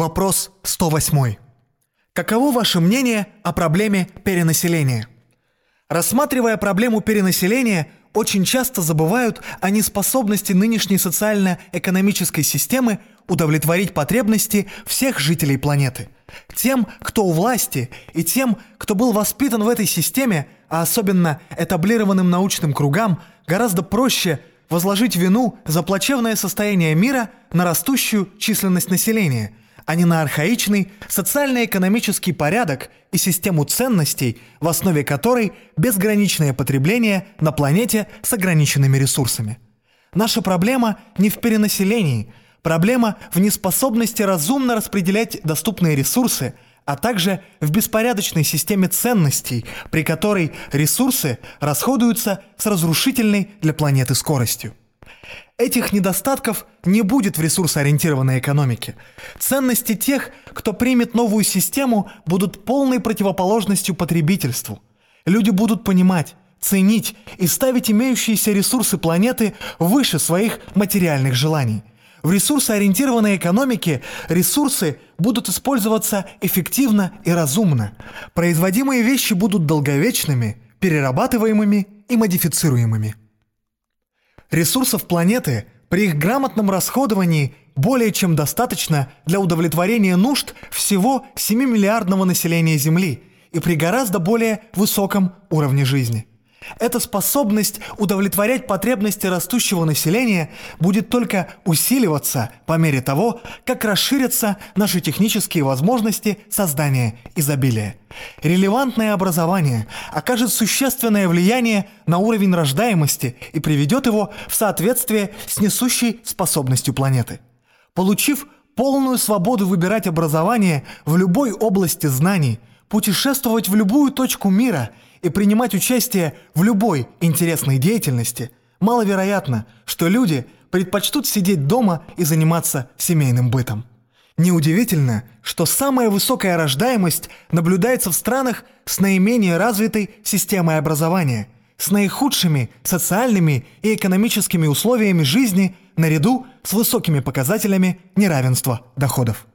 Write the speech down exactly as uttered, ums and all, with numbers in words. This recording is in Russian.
Вопрос сто восемь. Каково ваше мнение о проблеме перенаселения? Рассматривая проблему перенаселения, очень часто забывают о неспособности нынешней социально-экономической системы удовлетворить потребности всех жителей планеты. Тем, кто у власти, и тем, кто был воспитан в этой системе, а особенно этаблированным научным кругам, гораздо проще возложить вину за плачевное состояние мира на растущую численность населения, а не на архаичный социально-экономический порядок и систему ценностей, в основе которой безграничное потребление на планете с ограниченными ресурсами. Наша проблема не в перенаселении, проблема в неспособности разумно распределять доступные ресурсы, а также в беспорядочной системе ценностей, при которой ресурсы расходуются с разрушительной для планеты скоростью. Этих недостатков не будет в ресурсоориентированной экономике. Ценности тех, кто примет новую систему, будут полной противоположностью потребительству. Люди будут понимать, ценить и ставить имеющиеся ресурсы планеты выше своих материальных желаний. В ресурсоориентированной экономике ресурсы будут использоваться эффективно и разумно. Производимые вещи будут долговечными, перерабатываемыми и модифицируемыми. Ресурсов планеты при их грамотном расходовании более чем достаточно для удовлетворения нужд всего семимиллиардного населения Земли и при гораздо более высоком уровне жизни. Эта способность удовлетворять потребности растущего населения будет только усиливаться по мере того, как расширятся наши технические возможности создания изобилия. Релевантное образование окажет существенное влияние на уровень рождаемости и приведет его в соответствие с несущей способностью планеты. Получив полную свободу выбирать образование в любой области знаний, путешествовать в любую точку мира и принимать участие в любой интересной деятельности, маловероятно, что люди предпочтут сидеть дома и заниматься семейным бытом. Неудивительно, что самая высокая рождаемость наблюдается в странах с наименее развитой системой образования, с наихудшими социальными и экономическими условиями жизни наряду с высокими показателями неравенства доходов.